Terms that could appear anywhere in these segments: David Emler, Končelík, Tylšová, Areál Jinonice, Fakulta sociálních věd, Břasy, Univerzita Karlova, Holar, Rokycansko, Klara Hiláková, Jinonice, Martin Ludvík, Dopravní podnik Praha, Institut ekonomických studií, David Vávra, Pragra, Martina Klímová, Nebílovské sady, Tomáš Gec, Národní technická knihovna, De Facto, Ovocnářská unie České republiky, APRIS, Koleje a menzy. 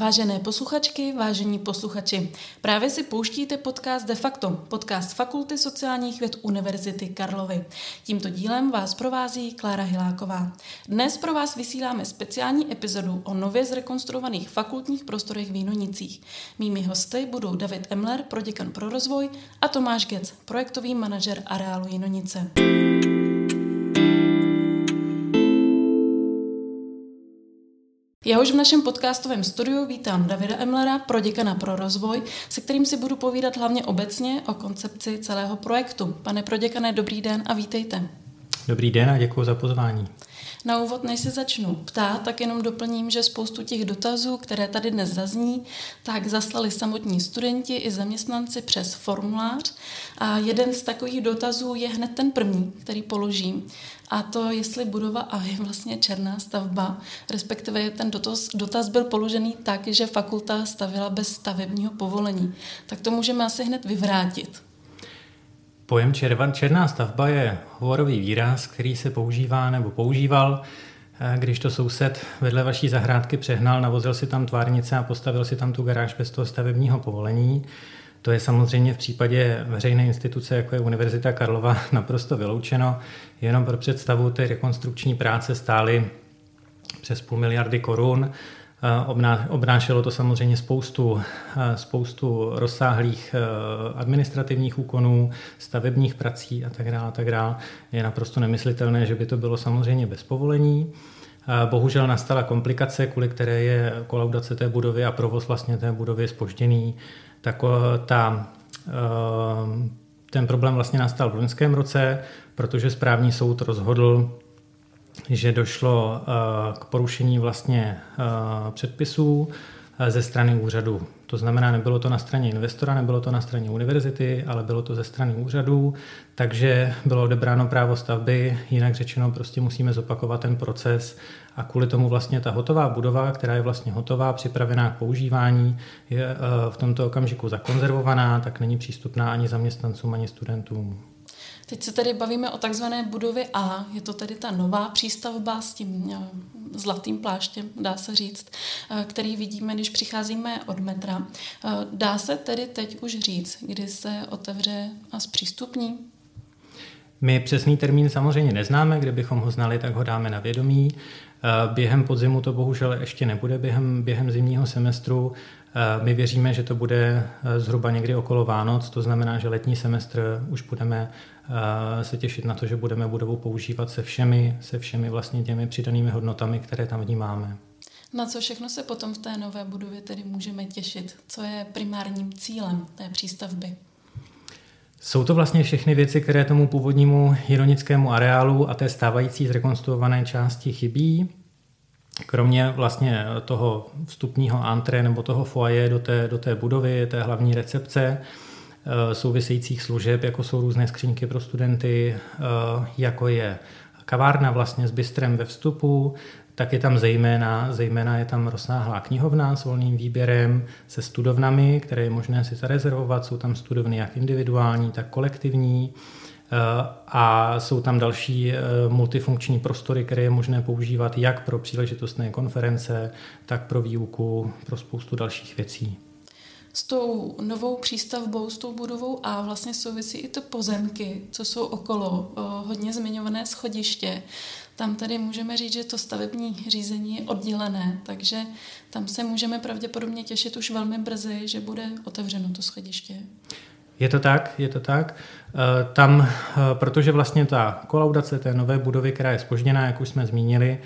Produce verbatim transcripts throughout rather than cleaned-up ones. Vážené posluchačky, vážení posluchači, právě si pouštíte podcast De Facto, podcast Fakulty sociálních věd Univerzity Karlovy. Tímto dílem vás provází Klara Hiláková. Dnes pro vás vysíláme speciální epizodu o nově zrekonstruovaných fakultních prostorech v Jinonicích. Mými hosty budou David Emler, proděkan pro rozvoj, a Tomáš Gec, projektový manažer Areálu Jinonice. Já už v našem podcastovém studiu vítám Davida Emlera, proděkana pro rozvoj, se kterým si budu povídat hlavně obecně o koncepci celého projektu. Pane proděkane, dobrý den a vítejte. Dobrý den a děkuji za pozvání. Na úvod, než se začnu ptát, tak jenom doplním, že spoustu těch dotazů, které tady dnes zazní, tak zaslali samotní studenti i zaměstnanci přes formulář. A jeden z takových dotazů je hned ten první, který položím. A to, jestli budova A je vlastně černá stavba, respektive ten dotaz, dotaz byl položený tak, že fakulta stavila bez stavebního povolení. Tak to můžeme asi hned vyvrátit. Pojem černá stavba je hovorový výraz, který se používá nebo používal, když to soused vedle vaší zahrádky přehnal, navozil si tam tvárnice a postavil si tam tu garáž bez toho stavebního povolení. To je samozřejmě v případě veřejné instituce, jako je Univerzita Karlova, naprosto vyloučeno. Jenom pro představu, ty rekonstrukční práce stály přes půl miliardy korun. Obnášelo to samozřejmě spoustu, spoustu rozsáhlých administrativních úkonů, stavebních prací a tak dále, a tak dále. Je naprosto nemyslitelné, že by to bylo samozřejmě bez povolení. Bohužel nastala komplikace, kvůli které je kolaudace té budovy a provoz vlastně té budovy zpožděný. Tak ta, ten problém vlastně nastal v loňském roce, protože správní soud rozhodl, že došlo k porušení vlastně předpisů ze strany úřadu. To znamená, nebylo to na straně investora, nebylo to na straně univerzity, ale bylo to ze strany úřadů, takže bylo odebráno právo stavby, jinak řečeno prostě musíme zopakovat ten proces a kvůli tomu vlastně ta hotová budova, která je vlastně hotová, připravená k používání, je v tomto okamžiku zakonzervovaná, tak není přístupná ani zaměstnancům, ani studentům. Teď se tady bavíme o takzvané budově A, je to tedy ta nová přístavba s tím zlatým pláštěm, dá se říct, který vidíme, když přicházíme od metra. Dá se tedy teď už říct, kdy se otevře a zpřístupní? My přesný termín samozřejmě neznáme, kdybychom ho znali, tak ho dáme na vědomí. Během podzimu to bohužel ještě nebude, během, během zimního semestru. My věříme, že to bude zhruba někdy okolo Vánoc, to znamená, že letní semestr už budeme se těšit na to, že budeme budovu používat se všemi, se všemi vlastně těmi přidanými hodnotami, které tam vnímáme. Na co všechno se potom v té nové budově tedy můžeme těšit? Co je primárním cílem té přístavby? Jsou to vlastně všechny věci, které tomu původnímu jironickému areálu a té stávající zrekonstruované části chybí. Kromě vlastně toho vstupního antré nebo toho foyer do té, do té budovy, té hlavní recepce, souvisejících služeb, jako jsou různé skříňky pro studenty, jako je kavárna vlastně s bistrem ve vstupu, tak je tam zejména, zejména je tam rozsáhlá knihovna s volným výběrem, se studovnami, které je možné si zarezervovat, jsou tam studovny jak individuální, tak kolektivní a jsou tam další multifunkční prostory, které je možné používat jak pro příležitostné konference, tak pro výuku, pro spoustu dalších věcí. S tou novou přístavbou, s tou budovou A vlastně souvisí i ty pozemky, co jsou okolo, hodně zmiňované schodiště. Tam tady můžeme říct, že to stavební řízení je oddělené, takže tam se můžeme pravděpodobně těšit už velmi brzy, že bude otevřeno to schodiště. Je to tak, je to tak. Tam, protože vlastně ta kolaudace té nové budovy, která je zpožděná, jak už jsme zmínili,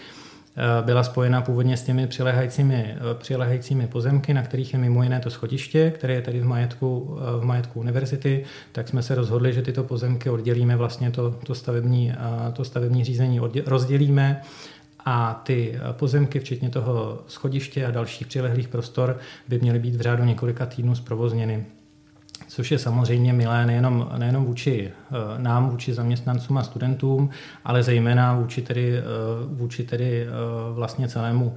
byla spojena původně s těmi přilehajícími, přilehajícími pozemky, na kterých je mimo jiné to schodiště, které je tady v majetku, v majetku univerzity, tak jsme se rozhodli, že tyto pozemky oddělíme, vlastně to, to, stavební, to stavební řízení odděl, rozdělíme a ty pozemky, včetně toho schodiště a dalších přilehlých prostor, by měly být v řádu několika týdnů zprovozněny. Což je samozřejmě milé nejenom, nejenom vůči nám, vůči zaměstnancům a studentům, ale zejména vůči tedy, vůči tedy vlastně celému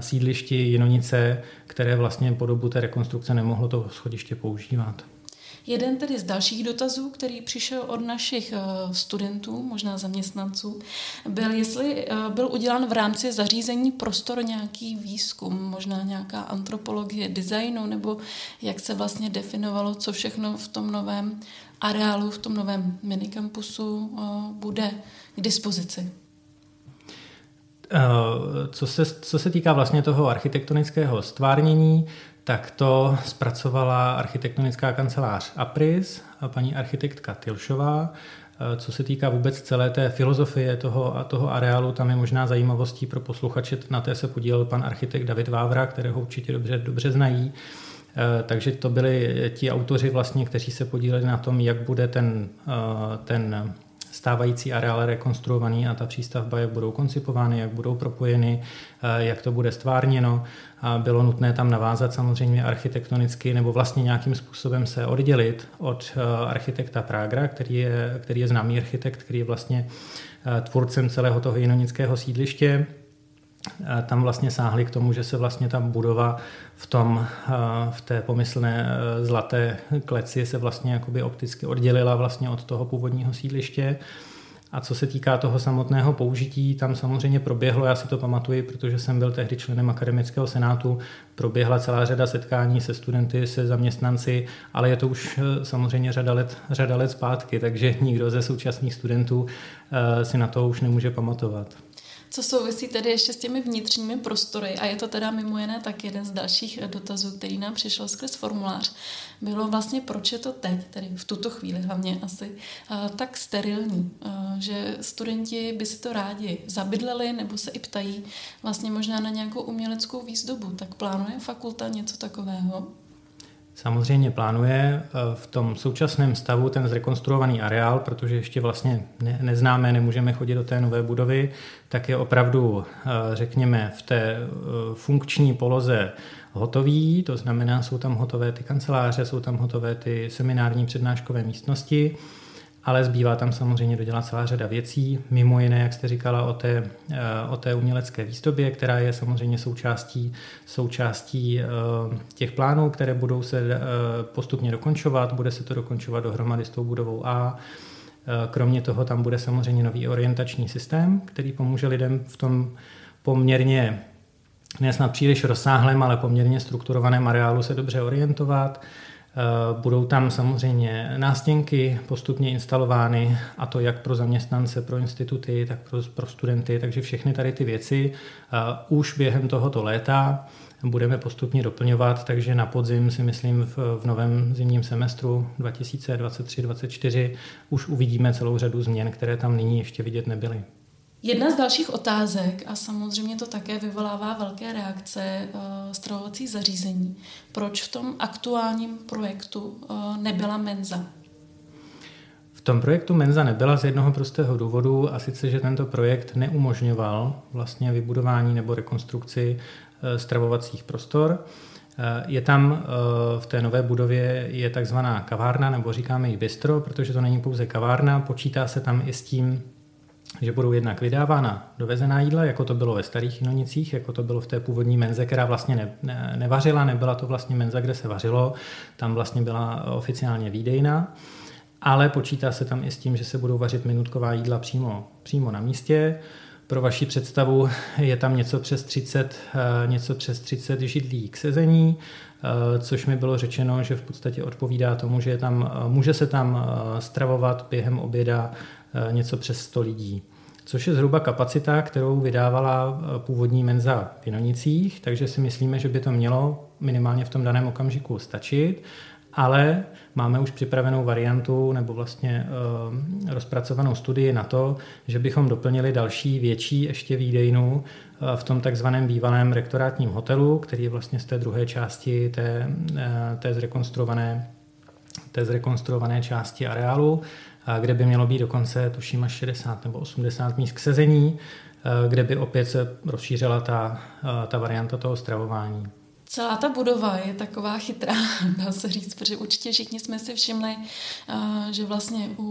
sídlišti Jinonice, které vlastně po dobu té rekonstrukce nemohlo to schodiště používat. Jeden tedy z dalších dotazů, který přišel od našich studentů, možná zaměstnanců, byl, jestli byl udělán v rámci zařízení prostor nějaký výzkum, možná nějaká antropologie designu, nebo jak se vlastně definovalo, co všechno v tom novém areálu, v tom novém minikampusu bude k dispozici. Co se, co se týká vlastně toho architektonického stvárnění, tak to zpracovala architektonická kancelář APRIS a paní architektka Tylšová. Co se týká vůbec celé té filozofie toho, toho areálu, tam je možná zajímavostí pro posluchače, na té se podílel pan architekt David Vávra, kterého určitě dobře, dobře znají. Takže to byli ti autoři, vlastně, kteří se podíleli na tom, jak bude ten, ten stávající areál rekonstruovaný a ta přístavba, jak budou koncipovány, jak budou propojeny, jak to bude stvárněno. A bylo nutné tam navázat samozřejmě architektonicky nebo vlastně nějakým způsobem se oddělit od architekta Pragra, který je, který je známý architekt, který je vlastně tvůrcem celého toho jinonického sídliště. Tam vlastně sáhli k tomu, že se vlastně ta budova v, tom, v té pomyslné zlaté kleci se vlastně jakoby opticky oddělila vlastně od toho původního sídliště. A co se týká toho samotného použití, tam samozřejmě proběhlo, já si to pamatuji, protože jsem byl tehdy členem akademického senátu, proběhla celá řada setkání se studenty, se zaměstnanci, ale je to už samozřejmě řada let, řada let zpátky, takže nikdo ze současných studentů si na to už nemůže pamatovat. Co souvisí tedy ještě s těmi vnitřními prostory, a je to teda mimo jiné tak jeden z dalších dotazů, který nám přišel skrz formulář, bylo vlastně, proč je to teď, tedy v tuto chvíli hlavně asi, tak sterilní, že studenti by si to rádi zabydleli nebo se i ptají vlastně možná na nějakou uměleckou výzdobu. Tak plánuje fakulta něco takového? Samozřejmě plánuje v tom současném stavu ten zrekonstruovaný areál, protože ještě vlastně ne, neznáme, nemůžeme chodit do té nové budovy, tak je opravdu, řekněme, v té funkční poloze hotový, to znamená, jsou tam hotové ty kanceláře, jsou tam hotové ty seminární přednáškové místnosti, ale zbývá tam samozřejmě dodělat celá řada věcí, mimo jiné, jak jste říkala, o té, o té umělecké výzdobě, která je samozřejmě součástí, součástí těch plánů, které budou se postupně dokončovat, bude se to dokončovat dohromady s tou budovou A. Kromě toho tam bude samozřejmě nový orientační systém, který pomůže lidem v tom poměrně, ne snad příliš rozsáhlém, ale poměrně strukturovaném areálu se dobře orientovat. Budou tam samozřejmě nástěnky postupně instalovány, a to jak pro zaměstnance, pro instituty, tak pro, pro studenty, takže všechny tady ty věci už během tohoto léta budeme postupně doplňovat, takže na podzim si myslím v, v novém zimním semestru dva tisíce dvacet tři dvacet čtyři už uvidíme celou řadu změn, které tam nyní ještě vidět nebyly. Jedna z dalších otázek, a samozřejmě to také vyvolává velké reakce, stravovací zařízení. Proč v tom aktuálním projektu nebyla menza? V tom projektu menza nebyla z jednoho prostého důvodu, a sice, že tento projekt neumožňoval vlastně vybudování nebo rekonstrukci stravovacích prostor. Je tam v té nové budově je takzvaná kavárna, nebo říkáme i bistro, protože to není pouze kavárna, počítá se tam i s tím, že budou jednak vydávána dovezená jídla, jako to bylo ve starých Jinonicích, jako to bylo v té původní menze, která vlastně ne, ne, nevařila, nebyla to vlastně menza, kde se vařilo, tam vlastně byla oficiálně výdejna, ale počítá se tam i s tím, že se budou vařit minutková jídla přímo, přímo na místě. Pro vaši představu je tam něco přes třicet, něco přes třicet židlí k sezení, což mi bylo řečeno, že v podstatě odpovídá tomu, že je tam, může se tam stravovat během oběda něco přes sto lidí, což je zhruba kapacita, kterou vydávala původní menza v Jinonicích, takže si myslíme, že by to mělo minimálně v tom daném okamžiku stačit, ale máme už připravenou variantu nebo vlastně e, rozpracovanou studii na to, že bychom doplnili další větší ještě výdejnu e, v tom takzvaném bývalém rektorátním hotelu, který je vlastně z té druhé části té, e, té, zrekonstruované, té zrekonstruované části areálu, kde by mělo být dokonce tuším až šedesát nebo osmdesát míst k sezení, kde by opět se rozšířila ta, ta varianta toho stravování. Celá ta budova je taková chytrá, dá se říct, protože určitě všichni jsme si všimli, že vlastně u,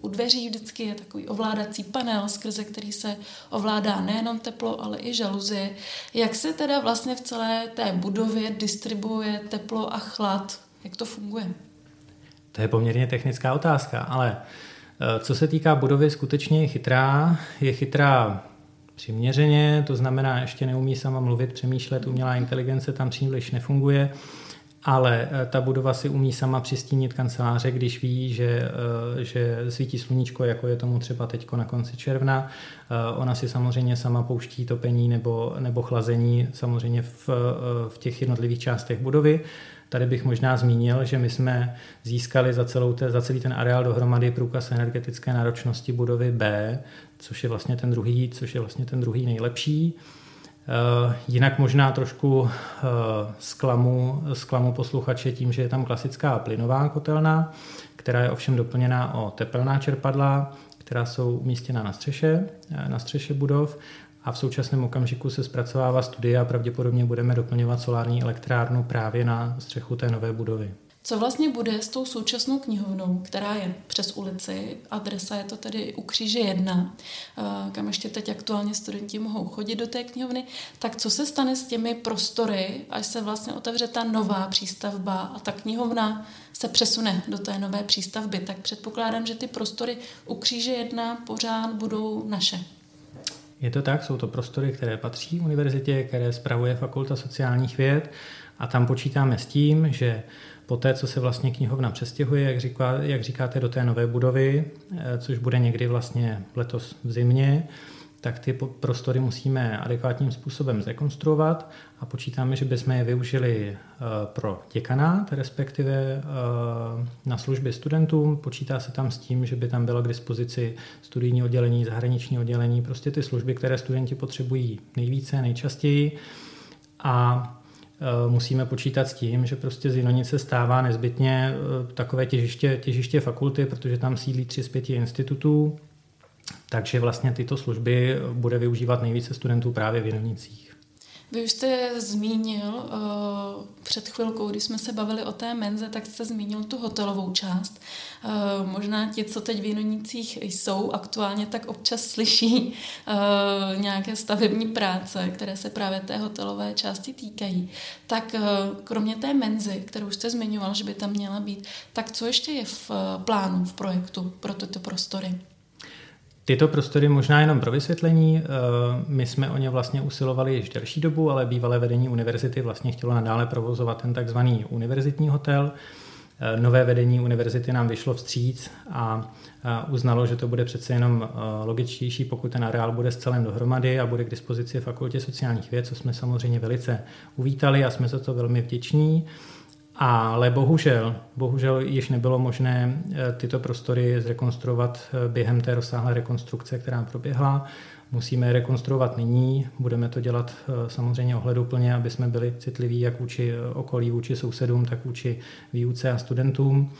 u dveří vždycky je takový ovládací panel, skrze který se ovládá nejenom teplo, ale i žaluzie. Jak se teda vlastně v celé té budově distribuuje teplo a chlad? Jak to funguje? To je poměrně technická otázka, ale co se týká budovy, skutečně je chytrá. Je chytrá přiměřeně, to znamená, ještě neumí sama mluvit, přemýšlet, umělá inteligence tam příliš nefunguje, ale ta budova si umí sama přistínit kanceláře, když ví, že, že svítí sluníčko, jako je tomu třeba teď na konci června. Ona si samozřejmě sama pouští topení nebo, nebo chlazení samozřejmě v, v těch jednotlivých částech budovy. Tady bych možná zmínil, že my jsme získali za, celou te, za celý ten areál dohromady průkaz energetické náročnosti budovy B, což je vlastně ten druhý, což je vlastně ten druhý nejlepší. Uh, jinak možná trošku uh, zklamu, zklamu posluchače tím, že je tam klasická plynová kotelna, která je ovšem doplněná o tepelná čerpadla, která jsou umístěna na střeše, na střeše budov, a v současném okamžiku se zpracovává studie a pravděpodobně budeme doplňovat solární elektrárnu právě na střechu té nové budovy. Co vlastně bude s tou současnou knihovnou, která je přes ulici, adresa je to tedy u Kříže jedna, kam ještě teď aktuálně studenti mohou chodit do té knihovny, tak co se stane s těmi prostory, až se vlastně otevře ta nová přístavba a ta knihovna se přesune do té nové přístavby, tak předpokládám, že ty prostory u Kříže jedna pořád budou naše. Je to tak, jsou to prostory, které patří univerzitě, které spravuje Fakulta sociálních věd, a tam počítáme s tím, že poté, co se vlastně knihovna přestěhuje, jak, říká, jak říkáte, do té nové budovy, což bude někdy vlastně letos v zimě, tak ty prostory musíme adekvátním způsobem zrekonstruovat a počítáme, že bychom je využili pro děkanát, respektive na služby studentům. Počítá se tam s tím, že by tam bylo k dispozici studijní oddělení, zahraniční oddělení, prostě ty služby, které studenti potřebují nejvíce, nejčastěji, a musíme počítat s tím, že prostě z Jinonice stává nezbytně takové těžiště, těžiště fakulty, protože tam sídlí tři z pěti institutů, takže vlastně tyto služby bude využívat nejvíce studentů právě v Jinonicích. Vy už jste zmínil uh, před chvilkou, když jsme se bavili o té menze, tak jste zmínil tu hotelovou část. Uh, možná ti, co teď v Jinonicích jsou aktuálně, tak občas slyší uh, nějaké stavební práce, které se právě té hotelové části týkají. Tak uh, kromě té menzy, kterou jste zmiňoval, že by tam měla být, tak co ještě je v uh, plánu, v projektu pro tyto prostory? Tyto prostory možná jenom pro vysvětlení, my jsme o ně vlastně usilovali již delší dobu, ale bývalé vedení univerzity vlastně chtělo nadále provozovat ten takzvaný univerzitní hotel. Nové vedení univerzity nám vyšlo vstříc a uznalo, že to bude přece jenom logičtější, pokud ten areál bude s celém dohromady a bude k dispozici Fakultě sociálních věd, co jsme samozřejmě velice uvítali a jsme za to velmi vděční. Ale bohužel, bohužel již nebylo možné tyto prostory zrekonstruovat během té rozsáhlé rekonstrukce, která proběhla. Musíme je rekonstruovat nyní, budeme to dělat samozřejmě ohleduplně, aby jsme byli citliví jak vůči okolí, vůči sousedům, tak vůči výuce a studentům.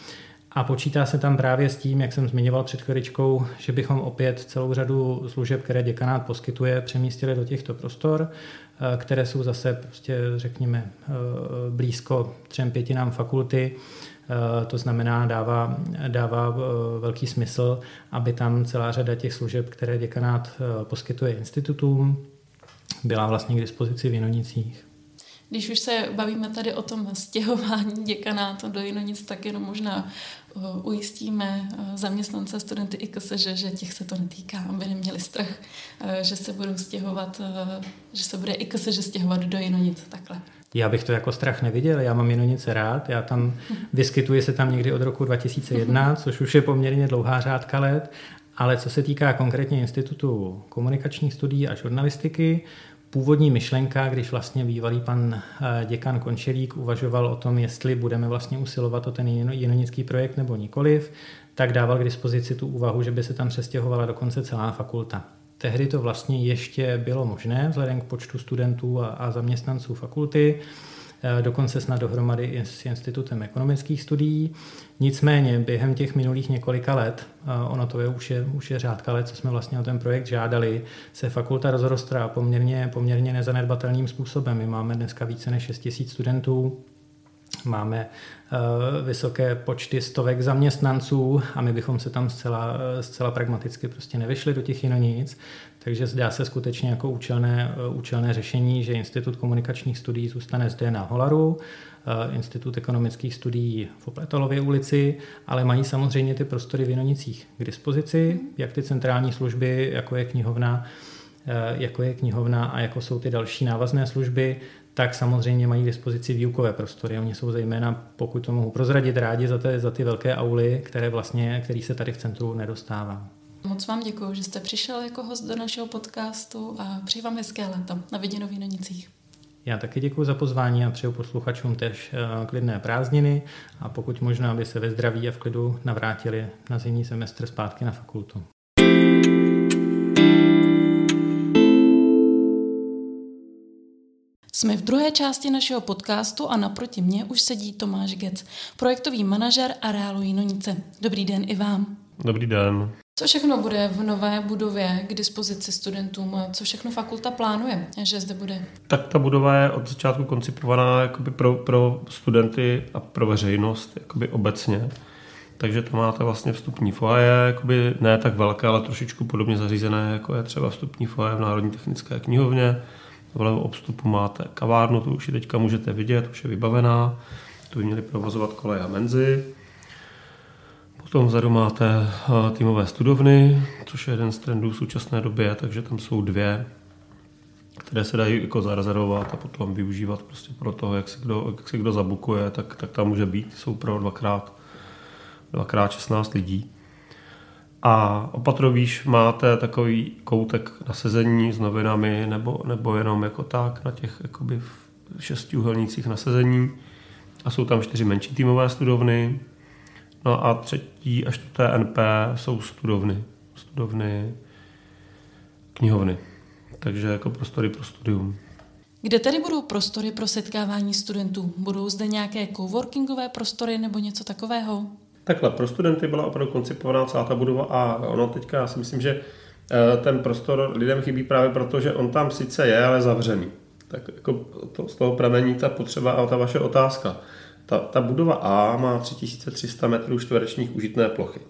A počítá se tam právě s tím, jak jsem zmiňoval před chviličkou, že bychom opět celou řadu služeb, které děkanát poskytuje, přemístili do těchto prostor, které jsou zase prostě, řekněme, blízko třem pětinám fakulty. To znamená, dává, dává velký smysl, aby tam celá řada těch služeb, které děkanát poskytuje institutům, byla vlastně k dispozici v Jinonicích. Když už se bavíme tady o tom stěhování děkanátu do Jinonic, tak jenom možná ujistíme zaměstnance, studenty I K S, že, že těch se to netýká, aby neměli strach, že se budou stěhovat, že se bude I K S, že stěhovat do Jinonic, takhle. Já bych to jako strach neviděl, já mám Jinonice rád, já tam vyskytuji se tam někdy od roku dva tisíce jedna, což už je poměrně dlouhá řádka let, ale co se týká konkrétně Institutu komunikačních studií a žurnalistiky, původní myšlenka, když vlastně bývalý pan děkan Končelík uvažoval o tom, jestli budeme vlastně usilovat o ten jinonický projekt nebo nikoliv, tak dával k dispozici tu úvahu, že by se tam přestěhovala dokonce celá fakulta. Tehdy to vlastně ještě bylo možné, vzhledem k počtu studentů a zaměstnanců fakulty, dokonce snad dohromady s Institutem ekonomických studií. Nicméně během těch minulých několika let, ono to je už, je, už je řádka let, co jsme vlastně o ten projekt žádali, se fakulta rozrostla poměrně, poměrně nezanedbatelným způsobem. My máme dneska více než šest tisíc studentů, Máme vysoké počty stovek zaměstnanců a my bychom se tam zcela, zcela pragmaticky prostě nevyšli do těch Jinonic, takže zdá se skutečně jako účelné, účelné řešení, že Institut komunikačních studií zůstane zde na Holaru, Institut ekonomických studií v Opletalově ulici, ale mají samozřejmě ty prostory v Jinonicích k dispozici, jak ty centrální služby, jako je knihovna, jako je knihovna a jako jsou ty další návazné služby, tak samozřejmě mají k dispozici výukové prostory. Oni jsou zejména, pokud to mohu prozradit, rádi za, te, za ty velké auly, které vlastně, který se tady v centru nedostává. Moc vám děkuji, že jste přišel jako host do našeho podcastu a přeji vám hezké léto na viděnou v Jinonicích. Já taky děkuji za pozvání a přeju posluchačům tež klidné prázdniny a pokud možná, aby se ve zdraví a v klidu navrátili na zimní semestr zpátky na fakultu. Jsme v druhé části našeho podcastu a naproti mně už sedí Tomáš Gec, projektový manažer Areálu Jinonice. Dobrý den i vám. Dobrý den. Co všechno bude v nové budově k dispozici studentům? Co všechno fakulta plánuje, že zde bude? Tak ta budova je od začátku koncipovaná jakoby pro, pro studenty a pro veřejnost jakoby obecně. Takže to máte vlastně vstupní foyer, jakoby ne tak velké, ale trošičku podobně zařízené, jako je třeba vstupní foyer v Národní technické knihovně. Vlevo od vstupu máte kavárnu, tu už ji teďka můžete vidět, už je vybavená. Tu by měli provozovat Koleje a menzy. Potom vzadu máte týmové studovny, což je jeden z trendů v současné době, takže tam jsou dvě, které se dají jako zarezervovat a potom využívat prostě pro toho, jak se kdo, jak se kdo zabukuje, tak, tak tam může být. Jsou pro dvakrát, dvakrát šestnáct lidí. A opatrovíš máte takový koutek na sezení s novinami nebo, nebo jenom jako tak na těch jakoby v šestiúhelnících na sezení. A jsou tam čtyři menší týmové studovny. No a třetí a čtvrté N P jsou studovny. Studovny, knihovny. Takže jako prostory pro studium. Kde tedy budou prostory pro setkávání studentů? Budou zde nějaké coworkingové prostory nebo něco takového? Takhle, pro studenty byla opravdu koncipovaná celá ta budova a ono teďka, já si myslím, že ten prostor lidem chybí právě proto, že on tam sice je, ale zavřený. Tak jako to, z toho pramení ta potřeba a ta vaše otázka. Ta, ta budova A má tři tisíce tři sta metrů čtverečních užitné plochy.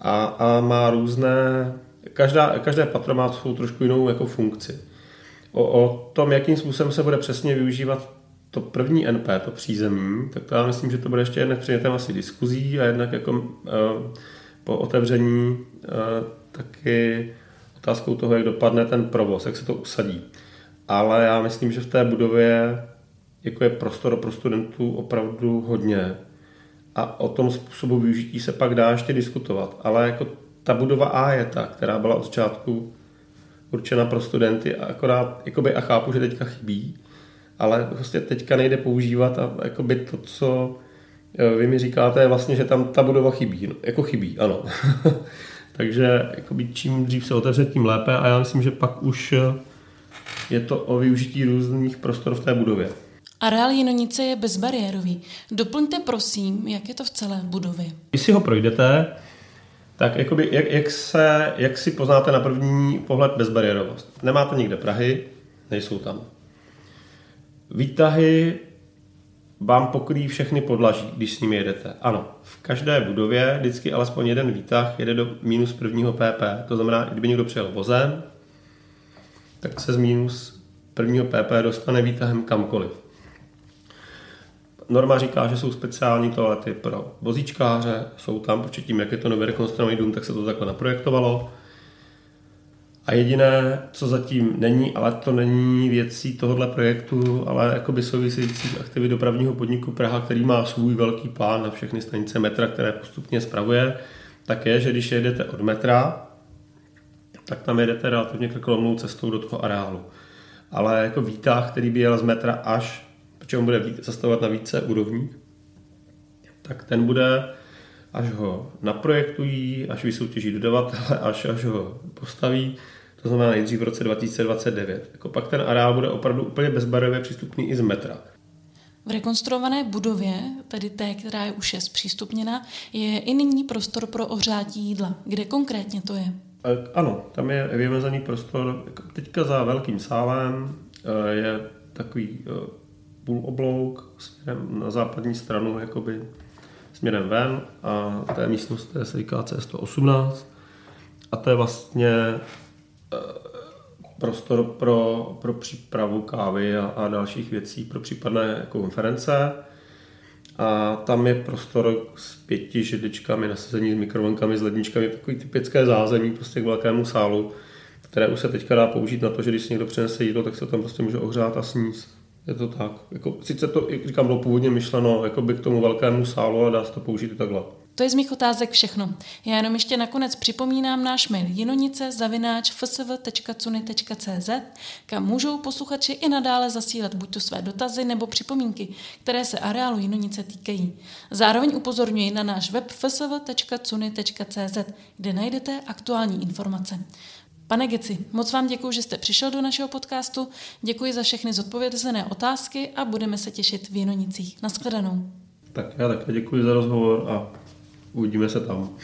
A, a má různé, každá, každé patro má svou trošku jinou jako funkci. O, o tom, jakým způsobem se bude přesně využívat to první N P, to přízemí, tak to já myslím, že to bude ještě jednak předmětem asi diskuzí a jednak jako uh, po otevření uh, taky otázkou toho, jak dopadne ten provoz, jak se to usadí. Ale já myslím, že v té budově jako je prostor pro studentů opravdu hodně a o tom způsobu využití se pak dá ještě diskutovat. Ale jako ta budova A je ta, která byla od začátku určena pro studenty a akorát, jakoby, a chápu, že teďka chybí, ale vlastně teďka nejde používat a jakoby to, co vy mi říkáte, je vlastně, že tam ta budova chybí. No, jako chybí, ano. Takže jakoby čím dřív se otevře, tím lépe a já myslím, že pak už je to o využití různých prostor v té budově. Areál Jinonice je bezbariérový. Doplňte prosím, jak je to v celé budově. Když si ho projdete, tak jakoby, jak, jak, se, jak si poznáte na první pohled bezbariérovost? Nemáte nikde prahy, nejsou tam. Výtahy vám pokryjí všechny podlaží, když s nimi jedete. Ano, v každé budově vždycky alespoň jeden výtah jede do minus prvního P P. To znamená, kdyby někdo přijel vozem, tak se z minus prvního P P dostane výtahem kamkoliv. Norma říká, že jsou speciální toalety pro vozíčkáře, jsou tam, protože tím, jak je to nově rekonstruovaný dům, tak se to takhle naprojektovalo. A jediné, co zatím není, ale to není věcí tohohle projektu, ale jakoby souvisejících aktivit Dopravního podniku Praha, který má svůj velký plán na všechny stanice metra, které postupně spravuje, tak je, že když jedete od metra, tak tam jedete relativně krkolomnou cestou do toho areálu. Ale jako výtah, který by jel z metra až, protože on bude zastavovat na více úrovní, tak ten bude, až ho naprojektují, až vysoutěží dodavatele, až, až ho postaví, to znamená nejdřív v roce dva tisíce dvacet devět. Jako pak ten areál bude opravdu úplně bezbariérově přístupný i z metra. V rekonstruované budově, tedy té, která je už je zpřístupněna, je i nyní prostor pro ohřátí jídla. Kde konkrétně to je? Ano, tam je vymezený prostor. Teďka za velkým sálem je takový půloblouk směrem na západní stranu, jakoby směrem ven, a to je místnost, která se říká C sto osmnáct, a to je vlastně prostor pro, pro přípravu kávy a, a dalších věcí pro případné konference. A tam je prostor s pěti židličkami, nasazení s mikrovlnkami, s ledničkami, takový typické zázemí prostě k velkému sálu, které už se teďka dá použít na to, že když si někdo přinese jídlo, tak se tam prostě může ohřát a sníst. Je to tak. Jako, sice to, jak říkám, bylo původně myšleno jako by k tomu velkému sálu, ale dá se to použít i takhle. To je z mých otázek všechno. Já jenom ještě nakonec připomínám náš mail jinonice zavináč f s v tečka cuny tečka c z, kam můžou posluchači i nadále zasílat buď to své dotazy nebo připomínky, které se areálu Jinonice týkají. Zároveň upozorňuji na náš web f s v tečka cuny tečka c z, kde najdete aktuální informace. Pane Geci, moc vám děkuji, že jste přišel do našeho podcastu, děkuji za všechny zodpovězené otázky a budeme se těšit v Jinonicích. Naschledanou. Tak já také děkuji za rozhovor a uvidíme se tam.